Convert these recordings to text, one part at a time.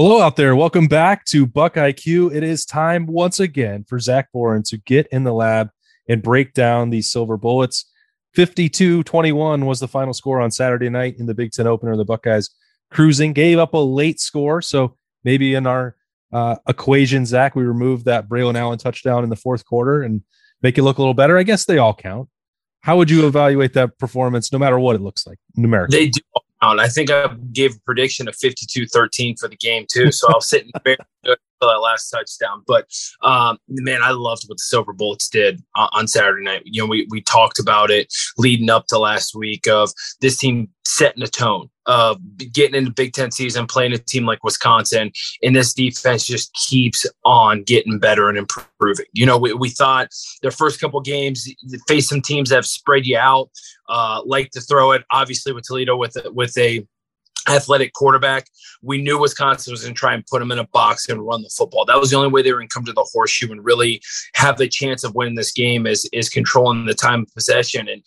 Hello out there. Welcome back to Buck IQ. It is time once again for Zach Boren to get in the lab and break down these silver bullets. 52-21 was the final score on Saturday night in the Big Ten opener. The Buckeyes cruising, gave up a late score. So maybe in our equation, Zach, we removed that Braylon Allen touchdown in the fourth quarter and make it look a little better. I guess they all count. How would you evaluate that performance, no matter what it looks like numerically? They do. I think I gave a prediction of 52-13 for the game, too. So I'll sit and good for that last touchdown. But, man, I loved what the Silver Bullets did on Saturday night. You know, we talked about it leading up to last week of this team setting a tone, getting into Big Ten season, playing a team like Wisconsin, and this defense just keeps on getting better and improving. You know, we thought their first couple games, face some teams that have spread you out, like to throw it, obviously with Toledo with a athletic quarterback. We knew Wisconsin was going to try and put them in a box and run the football. That was the only way they were going to come to the horseshoe and really have the chance of winning this game is controlling the time of possession. And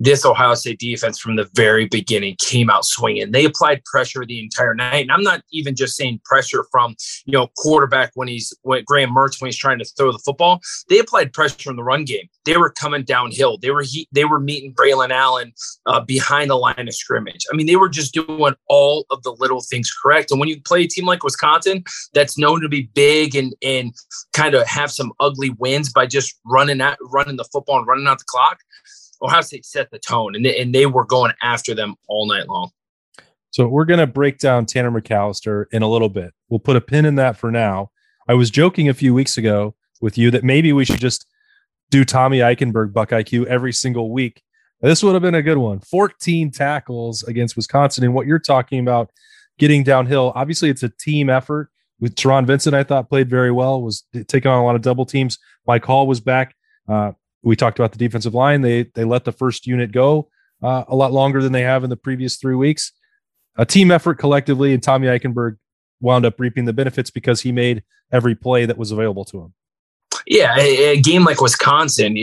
this Ohio State defense from the very beginning came out swinging. They applied pressure the entire night. And I'm not even just saying pressure from, you know, quarterback when Graham Mertz, when he's trying to throw the football. They applied pressure in the run game. They were coming downhill. They were meeting Braylon Allen behind the line of scrimmage. I mean, they were just doing all of the little things correct. And when you play a team like Wisconsin, that's known to be big and kind of have some ugly wins by just running the football and running out the clock, Ohio State set the tone, and they were going after them all night long. So we're going to break down Tanner McCalister in a little bit. We'll put a pin in that for now. I was joking a few weeks ago with you that maybe we should just do Tommy Eichenberg Buck IQ every single week. This would have been a good one. 14 tackles against Wisconsin. And what you're talking about, getting downhill, obviously it's a team effort. With Teron Vincent, I thought played very well, was taking on a lot of double teams. Mike Hall was back. We talked about the defensive line. They let the first unit go a lot longer than they have in the previous 3 weeks. A team effort collectively, and Tommy Eichenberg wound up reaping the benefits because he made every play that was available to him. Yeah, a game like Wisconsin,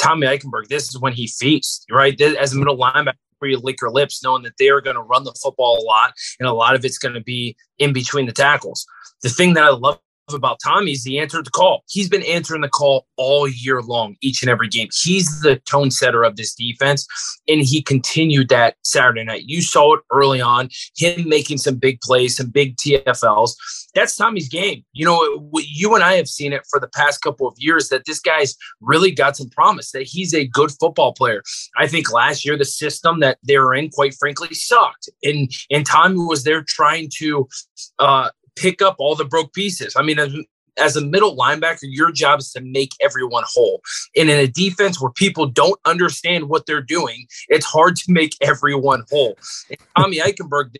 Tommy Eichenberg, this is when he feasts, right? As a middle linebacker, you lick your lips knowing that they are going to run the football a lot, and a lot of it's going to be in between the tackles. The thing that I love about Tommy is the answer to the call. He's been answering the call all year long, each and every game. He's the tone setter of this defense, and he continued that Saturday night. You saw it early on, him making some big plays, some big TFLs. That's Tommy's game. You know, you and I have seen it for the past couple of years that this guy's really got some promise, that he's a good football player. I think last year the system that they were in, quite frankly, sucked, and Tommy was there trying to pick up all the broke pieces. I mean, as a middle linebacker, your job is to make everyone whole. And in a defense where people don't understand what they're doing, it's hard to make everyone whole. And Tommy Eichenberg,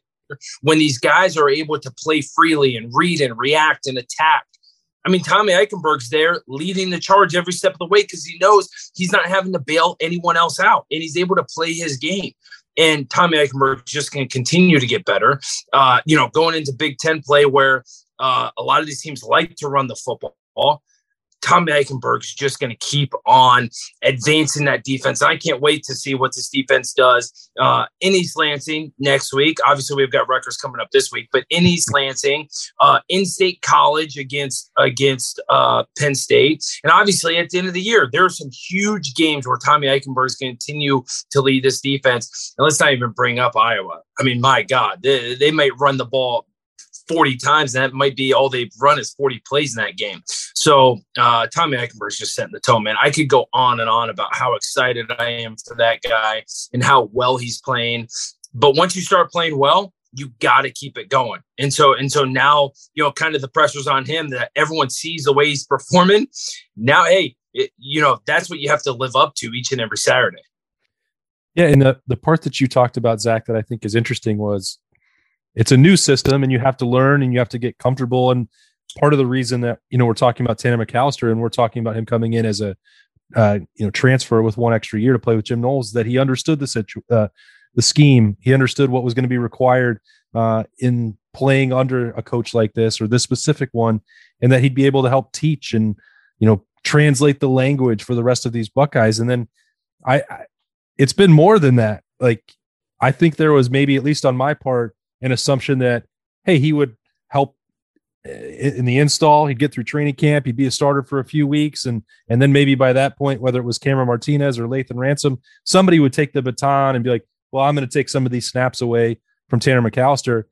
when these guys are able to play freely and read and react and attack, I mean, Tommy Eichenberg's there leading the charge every step of the way because he knows he's not having to bail anyone else out, and he's able to play his game. And Tommy Eichenberg is just going to continue to get better. You know, going into Big Ten play where a lot of these teams like to run the football, Tommy Eichenberg is just going to keep on advancing that defense. And I can't wait to see what this defense does in East Lansing next week. Obviously, we've got Rutgers coming up this week, but in East Lansing, in State College against Penn State. And obviously, at the end of the year, there are some huge games where Tommy Eichenberg is going to continue to lead this defense. And let's not even bring up Iowa. I mean, my God, they might run the ball 40 times, and that might be all they've run is 40 plays in that game. So Tommy Eichenberg is just setting the tone, man. I could go on and on about how excited I am for that guy and how well he's playing. But once you start playing well, you got to keep it going. And so now, you know, kind of the pressure's on him that everyone sees the way he's performing. Now, hey, you know, that's what you have to live up to each and every Saturday. Yeah, and the part that you talked about, Zach, that I think is interesting was, it's a new system and you have to learn and you have to get comfortable. And part of the reason that, you know, we're talking about Tanner McCalister and we're talking about him coming in as a, transfer with one extra year to play with Jim Knowles, that he understood the scheme. He understood what was going to be required in playing under a coach like this or this specific one, and that he'd be able to help teach and, you know, translate the language for the rest of these Buckeyes. And then it's been more than that. Like, I think there was maybe, at least on my part, an assumption that, hey, he would help in the install. He'd get through training camp. He'd be a starter for a few weeks. And then maybe by that point, whether it was Cameron Martinez or Lathan Ransom, somebody would take the baton and be like, well, I'm going to take some of these snaps away from Tanner McCalister.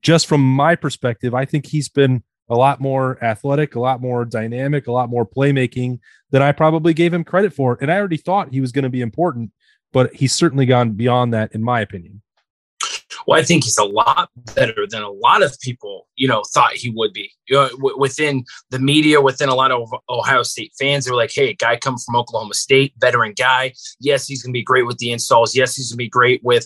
Just from my perspective, I think he's been a lot more athletic, a lot more dynamic, a lot more playmaking than I probably gave him credit for. And I already thought he was going to be important, but he's certainly gone beyond that, in my opinion. Well, I think he's a lot better than a lot of people, thought he would be. Within the media, within a lot of Ohio State fans, they were like, hey, guy coming from Oklahoma State, veteran guy. Yes, he's going to be great with the installs. Yes, he's going to be great with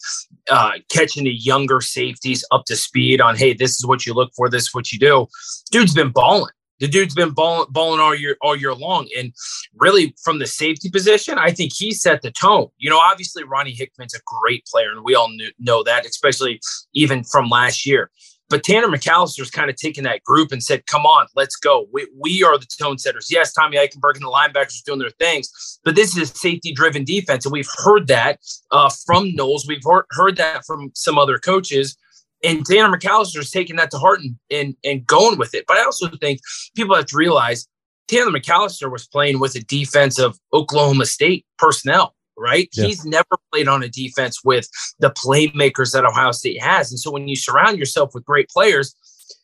catching the younger safeties up to speed on, hey, this is what you look for, this is what you do. Dude's been balling. The dude's been balling all year long. And really, from the safety position, I think he set the tone. Obviously, Ronnie Hickman's a great player, and we all know that, especially even from last year. But Tanner McCalister's kind of taken that group and said, come on, let's go. We are the tone setters. Yes, Tommy Eichenberg and the linebackers doing their things, but this is a safety-driven defense, and we've heard that from Knowles. We've heard that from some other coaches. And Tanner McCalister is taking that to heart and going with it. But I also think people have to realize Tanner McCalister was playing with a defense of Oklahoma State personnel, right? Yeah. He's never played on a defense with the playmakers that Ohio State has. And so when you surround yourself with great players,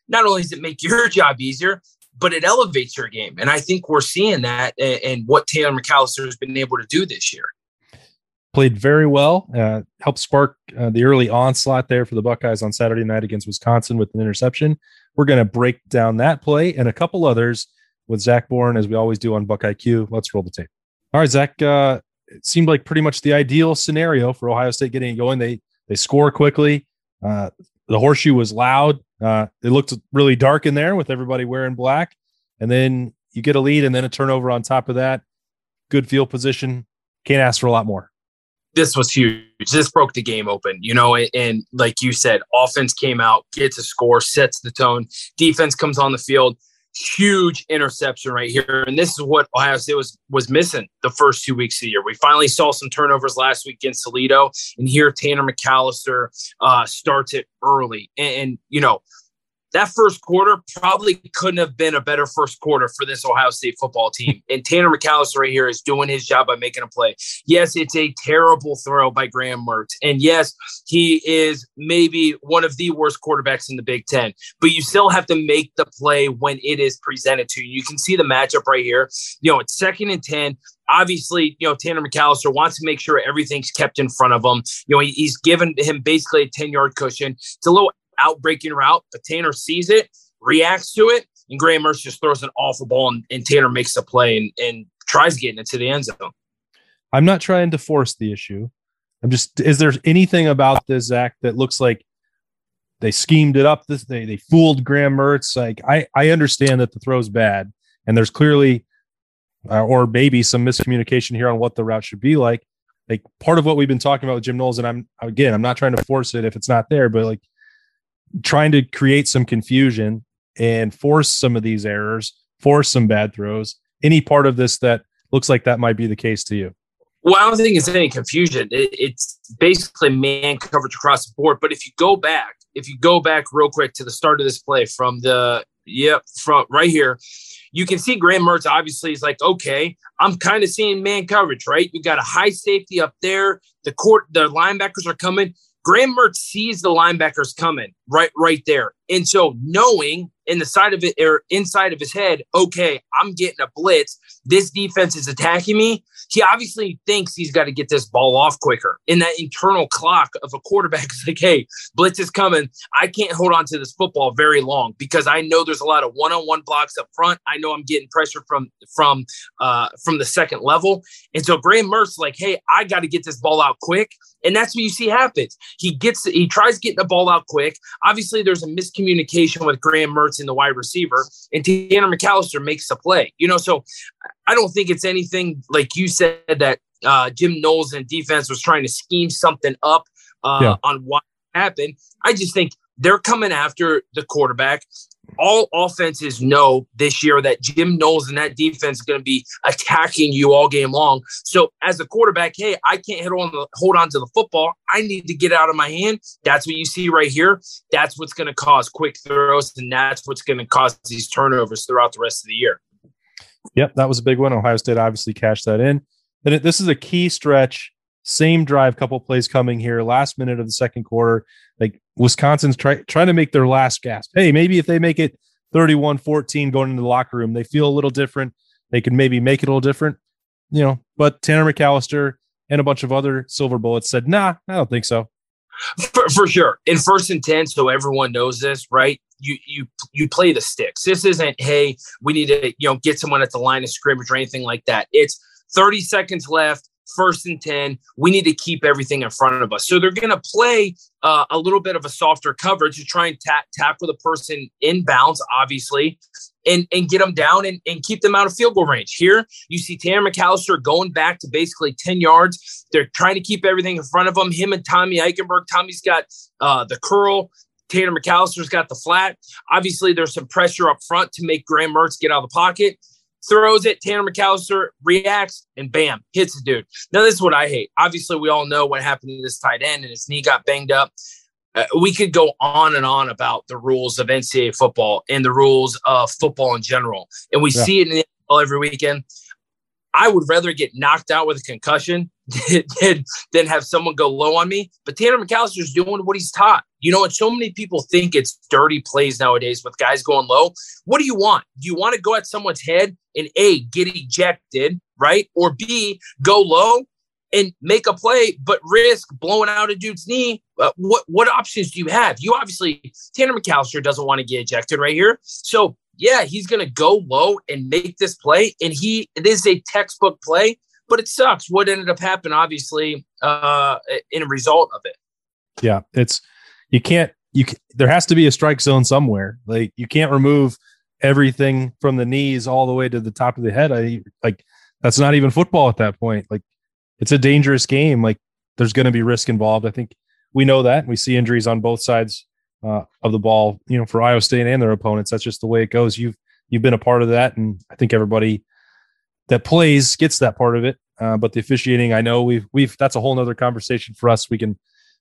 not only does it make your job easier, but it elevates your game. And I think we're seeing that and what Tanner McCalister has been able to do this year. Played very well, helped spark the early onslaught there for the Buckeyes on Saturday night against Wisconsin with an interception. We're going to break down that play and a couple others with Zach Boren, as we always do on Buck IQ. Let's roll the tape. All right, Zach, it seemed like pretty much the ideal scenario for Ohio State getting it going. They score quickly. The horseshoe was loud. It looked really dark in there with everybody wearing black. And then you get a lead and then a turnover on top of that. Good field position. Can't ask for a lot more. This was huge. This broke the game open, and like you said, offense came out, gets a score, sets the tone. Defense comes on the field. Huge interception right here. And this is what Ohio State was missing the first 2 weeks of the year. We finally saw some turnovers last week against Toledo, and here Tanner McCalister starts it early. And that first quarter probably couldn't have been a better first quarter for this Ohio State football team. And Tanner McCalister right here is doing his job by making a play. Yes, it's a terrible throw by Graham Mertz. And yes, he is maybe one of the worst quarterbacks in the Big Ten. But you still have to make the play when it is presented to you. You can see the matchup right here. It's 2nd and 10. Obviously, Tanner McCalister wants to make sure everything's kept in front of him. He's given him basically a 10-yard cushion. It's a little outbreaking route, but Tanner sees it, reacts to it, and Graham Mertz just throws an awful ball, and Tanner makes a play and tries getting it to the end zone. I'm not trying to force the issue. Is there anything about this, Zach, that looks like they schemed it up? They fooled Graham Mertz. Like, I understand that the throw's bad, and there's clearly or maybe some miscommunication here on what the route should be like. Like, part of what we've been talking about with Jim Knowles, and I'm not trying to force it if it's not there, but like, trying to create some confusion and force some of these errors, force some bad throws. Any part of this that looks like that might be the case to you? Well, I don't think it's any confusion. It's basically man coverage across the board. But if you go back real quick to the start of this play from right here, you can see Graham Mertz obviously is like, okay, I'm kind of seeing man coverage, right? You got a high safety up there. The linebackers are coming. Graham Mertz sees the linebackers coming right there. And so knowing in the side of it or inside of his head, okay, I'm getting a blitz. This defense is attacking me. He obviously thinks he's got to get this ball off quicker. And that internal clock of a quarterback is like, hey, blitz is coming. I can't hold on to this football very long because I know there's a lot of one-on-one blocks up front. I know I'm getting pressure from the second level. And so Graham Mertz like, hey, I got to get this ball out quick. And that's what you see happens. He tries getting the ball out quick. Obviously, there's a miscommunication with Graham Mertz and the wide receiver, and Tanner McCalister makes the play. So I don't think it's anything like you said that Jim Knowles and defense was trying to scheme something up on what happened. I just think they're coming after the quarterback. all offenses know this year that Jim Knowles and that defense is going to be attacking you all game long. So as a quarterback, hey, I can't hold on to the football. I need to get out of my hand. That's what you see right here. That's what's going to cause quick throws, and that's what's going to cause these turnovers throughout the rest of the year. Yep, that was a big one. Ohio State obviously cashed that in. And this is a key stretch. Same drive, couple plays coming here, last minute of the second quarter. Like Wisconsin's trying to make their last gasp. Hey, maybe if they make it 31-14 going into the locker room, they feel a little different. They can maybe make it a little different, you know. But Tanner McCalister and a bunch of other silver bullets said, nah, I don't think so. For sure. In 1st and 10, so everyone knows this, right? You play the sticks. This isn't, hey, we need to, you know, get someone at the line of scrimmage or anything like that. It's 30 seconds left. 1st and 10, we need to keep everything in front of us. So they're going to play a little bit of a softer coverage to try and tackle the person inbounds, obviously, and get them down and keep them out of field goal range. Here, you see Tanner McCalister going back to basically 10 yards. They're trying to keep everything in front of them. Him and Tommy Eichenberg. Tommy's got the curl. Tanner McCalister's got the flat. Obviously, there's some pressure up front to make Graham Mertz get out of the pocket. Throws it, Tanner McCalister reacts, and bam, hits the dude. Now, this is what I hate. Obviously, we all know what happened to this tight end, and his knee got banged up. We could go on and on about the rules of NCAA football and the rules of football in general, and we see it in the NFL every weekend. I would rather get knocked out with a concussion than have someone go low on me. But Tanner McCalister's doing what he's taught. You know, and so many people think it's dirty plays nowadays with guys going low. What do you want? Do you want to go at someone's head and A, get ejected, right? Or B, go low and make a play, but risk blowing out a dude's knee? What options do you have? You obviously, Tanner McCalister doesn't want to get ejected right here. So, yeah, he's going to go low and make this play. And it is a textbook play, but it sucks what ended up happening, obviously, in a result of it. Yeah, it's... there has to be a strike zone somewhere. Like, you can't remove everything from the knees all the way to the top of the head. That's not even football at that point. Like, it's a dangerous game. Like, there's going to be risk involved. I think we know that. We see injuries on both sides of the ball, you know, for Ohio State and their opponents. That's just the way it goes. You've been a part of that. And I think everybody that plays gets that part of it. But the officiating, I know that's a whole nother conversation for us. We can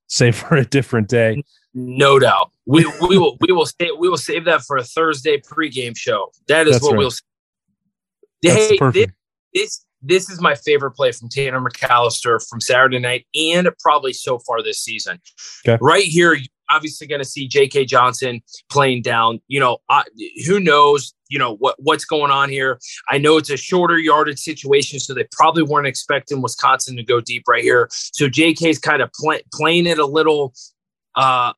save for a different day. No doubt. We will save that for a Thursday pregame show. That's what right. We'll see. Hey, this is my favorite play from Tanner McCalister from Saturday night and probably so far this season. Okay. Right here, you're obviously going to see J.K. Johnson playing down. You know, who knows, you know, what's going on here. I know it's a shorter yardage situation, so they probably weren't expecting Wisconsin to go deep right here. So J.K.'s kind of playing it a little –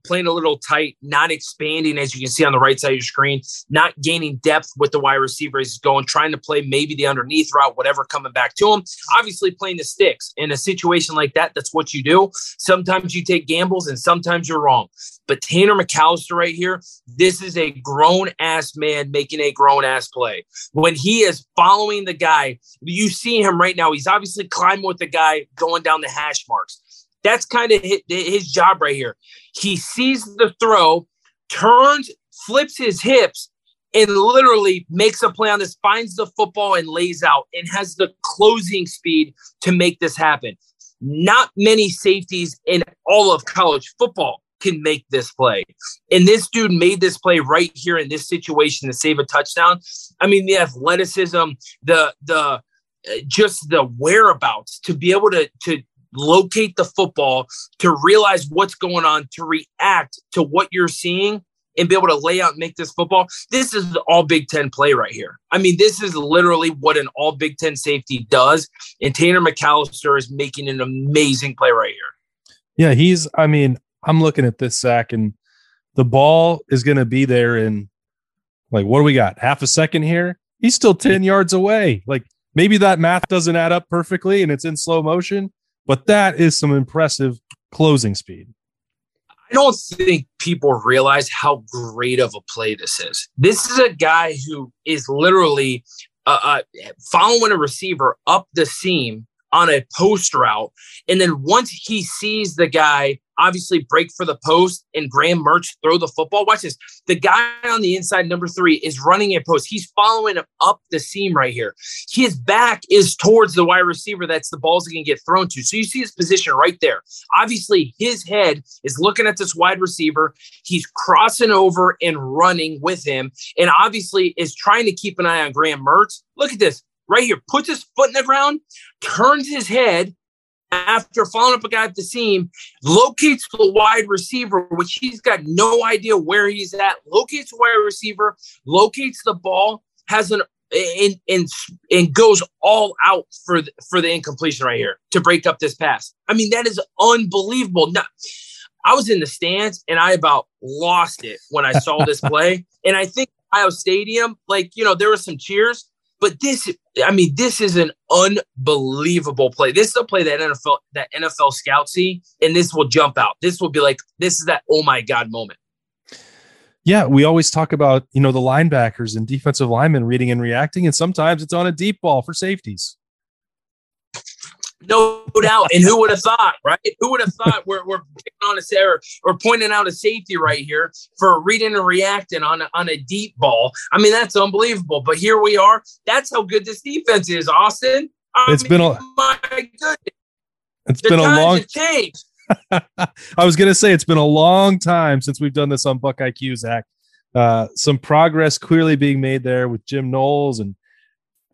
playing a little tight, not expanding, as you can see on the right side of your screen, not gaining depth with the wide receiver as he's going, trying to play maybe the underneath route, whatever coming back to him. Obviously playing the sticks. In a situation like that, that's what you do. Sometimes you take gambles and sometimes you're wrong. But Tanner McCalister right here, this is a grown-ass man making a grown-ass play. When he is following the guy, you see him right now. He's obviously climbing with the guy going down the hash marks. That's kind of his job right here. He sees the throw, turns, flips his hips, and literally makes a play on this, finds the football and lays out and has the closing speed to make this happen. Not many safeties in all of college football can make this play. And this dude made this play right here in this situation to save a touchdown. I mean, the athleticism, the just the whereabouts to be able to locate the football, to realize what's going on, to react to what you're seeing and be able to lay out and make this football. This is the all Big Ten play right here. I mean, this is literally what an all Big Ten safety does. And Tanner McCalister is making an amazing play right here. Yeah, I'm looking at this, Zach, and the ball is going to be there in, like, what do we got? Half a second here? He's still 10 yards away. Like, maybe that math doesn't add up perfectly and it's in slow motion. But that is some impressive closing speed. I don't think people realize how great of a play this is. This is a guy who is literally following a receiver up the seam on a post route. And then once he sees the guy obviously break for the post, and Graham Mertz throw the football. Watch this. The guy on the inside, number 3, is running a post. He's following him up the seam right here. His back is towards the wide receiver. That's the balls he can get thrown to. So you see his position right there. Obviously, his head is looking at this wide receiver. He's crossing over and running with him, and obviously is trying to keep an eye on Graham Mertz. Look at this right here. Puts his foot in the ground, turns his head, after following up a guy at the seam, locates the wide receiver, which he's got no idea where he's at, locates the wide receiver, locates the ball, has an and goes all out for the incompletion right here to break up this pass. I mean, that is unbelievable. Now, I was in the stands, and I about lost it when I saw this play. And I think Ohio Stadium, like, you know, there were some cheers. But this, I mean, this is an unbelievable play. This is a play that NFL scouts see, and this will jump out. This will be like, this is that, oh my God moment. Yeah, we always talk about, you know, the linebackers and defensive linemen reading and reacting, and sometimes it's on a deep ball for safeties. No doubt. And who would have thought, right? Who would have thought we're picking on a error or pointing out a safety right here for reading and reacting on a deep ball? I mean, that's unbelievable. But here we are. That's how good this defense is, Austin. It's been a long time. I was going to say it's been a long time since we've done this on Buck IQ, Zach. Some progress clearly being made there with Jim Knowles and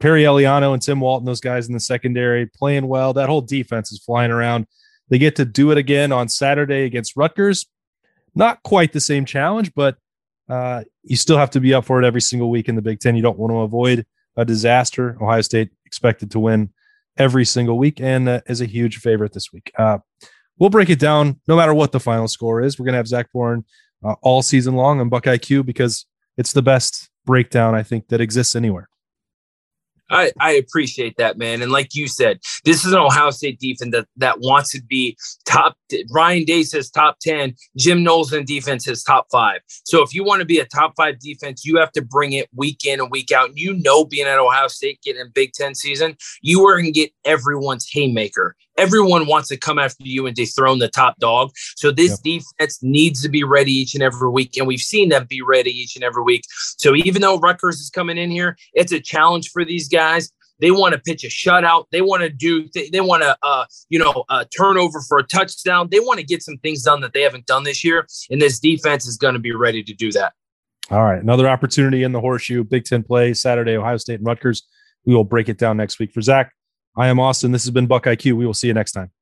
Perry Eliano and Tim Walton, those guys in the secondary playing well. That whole defense is flying around. They get to do it again on Saturday against Rutgers. Not quite the same challenge, but you still have to be up for it every single week in the Big Ten. You don't want to avoid a disaster. Ohio State expected to win every single week and is a huge favorite this week. We'll break it down no matter what the final score is. We're going to have Zach Boren all season long on Buck IQ because it's the best breakdown I think that exists anywhere. I appreciate that, man. And like you said, this is an Ohio State defense that wants to be top. Ryan Day says top 10. Jim Knowles in defense is top 5. So if you want to be a top 5 defense, you have to bring it week in and week out. And you know, being at Ohio State, getting in Big Ten season, you are going to get everyone's haymaker. Everyone wants to come after you and dethrone the top dog. So this defense needs to be ready each and every week. And we've seen them be ready each and every week. So even though Rutgers is coming in here, it's a challenge for these guys. They want to pitch a shutout. They want to turnover for a touchdown. They want to get some things done that they haven't done this year. And this defense is going to be ready to do that. All right. Another opportunity in the horseshoe. Big Ten play Saturday, Ohio State and Rutgers. We will break it down next week. For Zach, I am Austin. This has been Buck IQ. We will see you next time.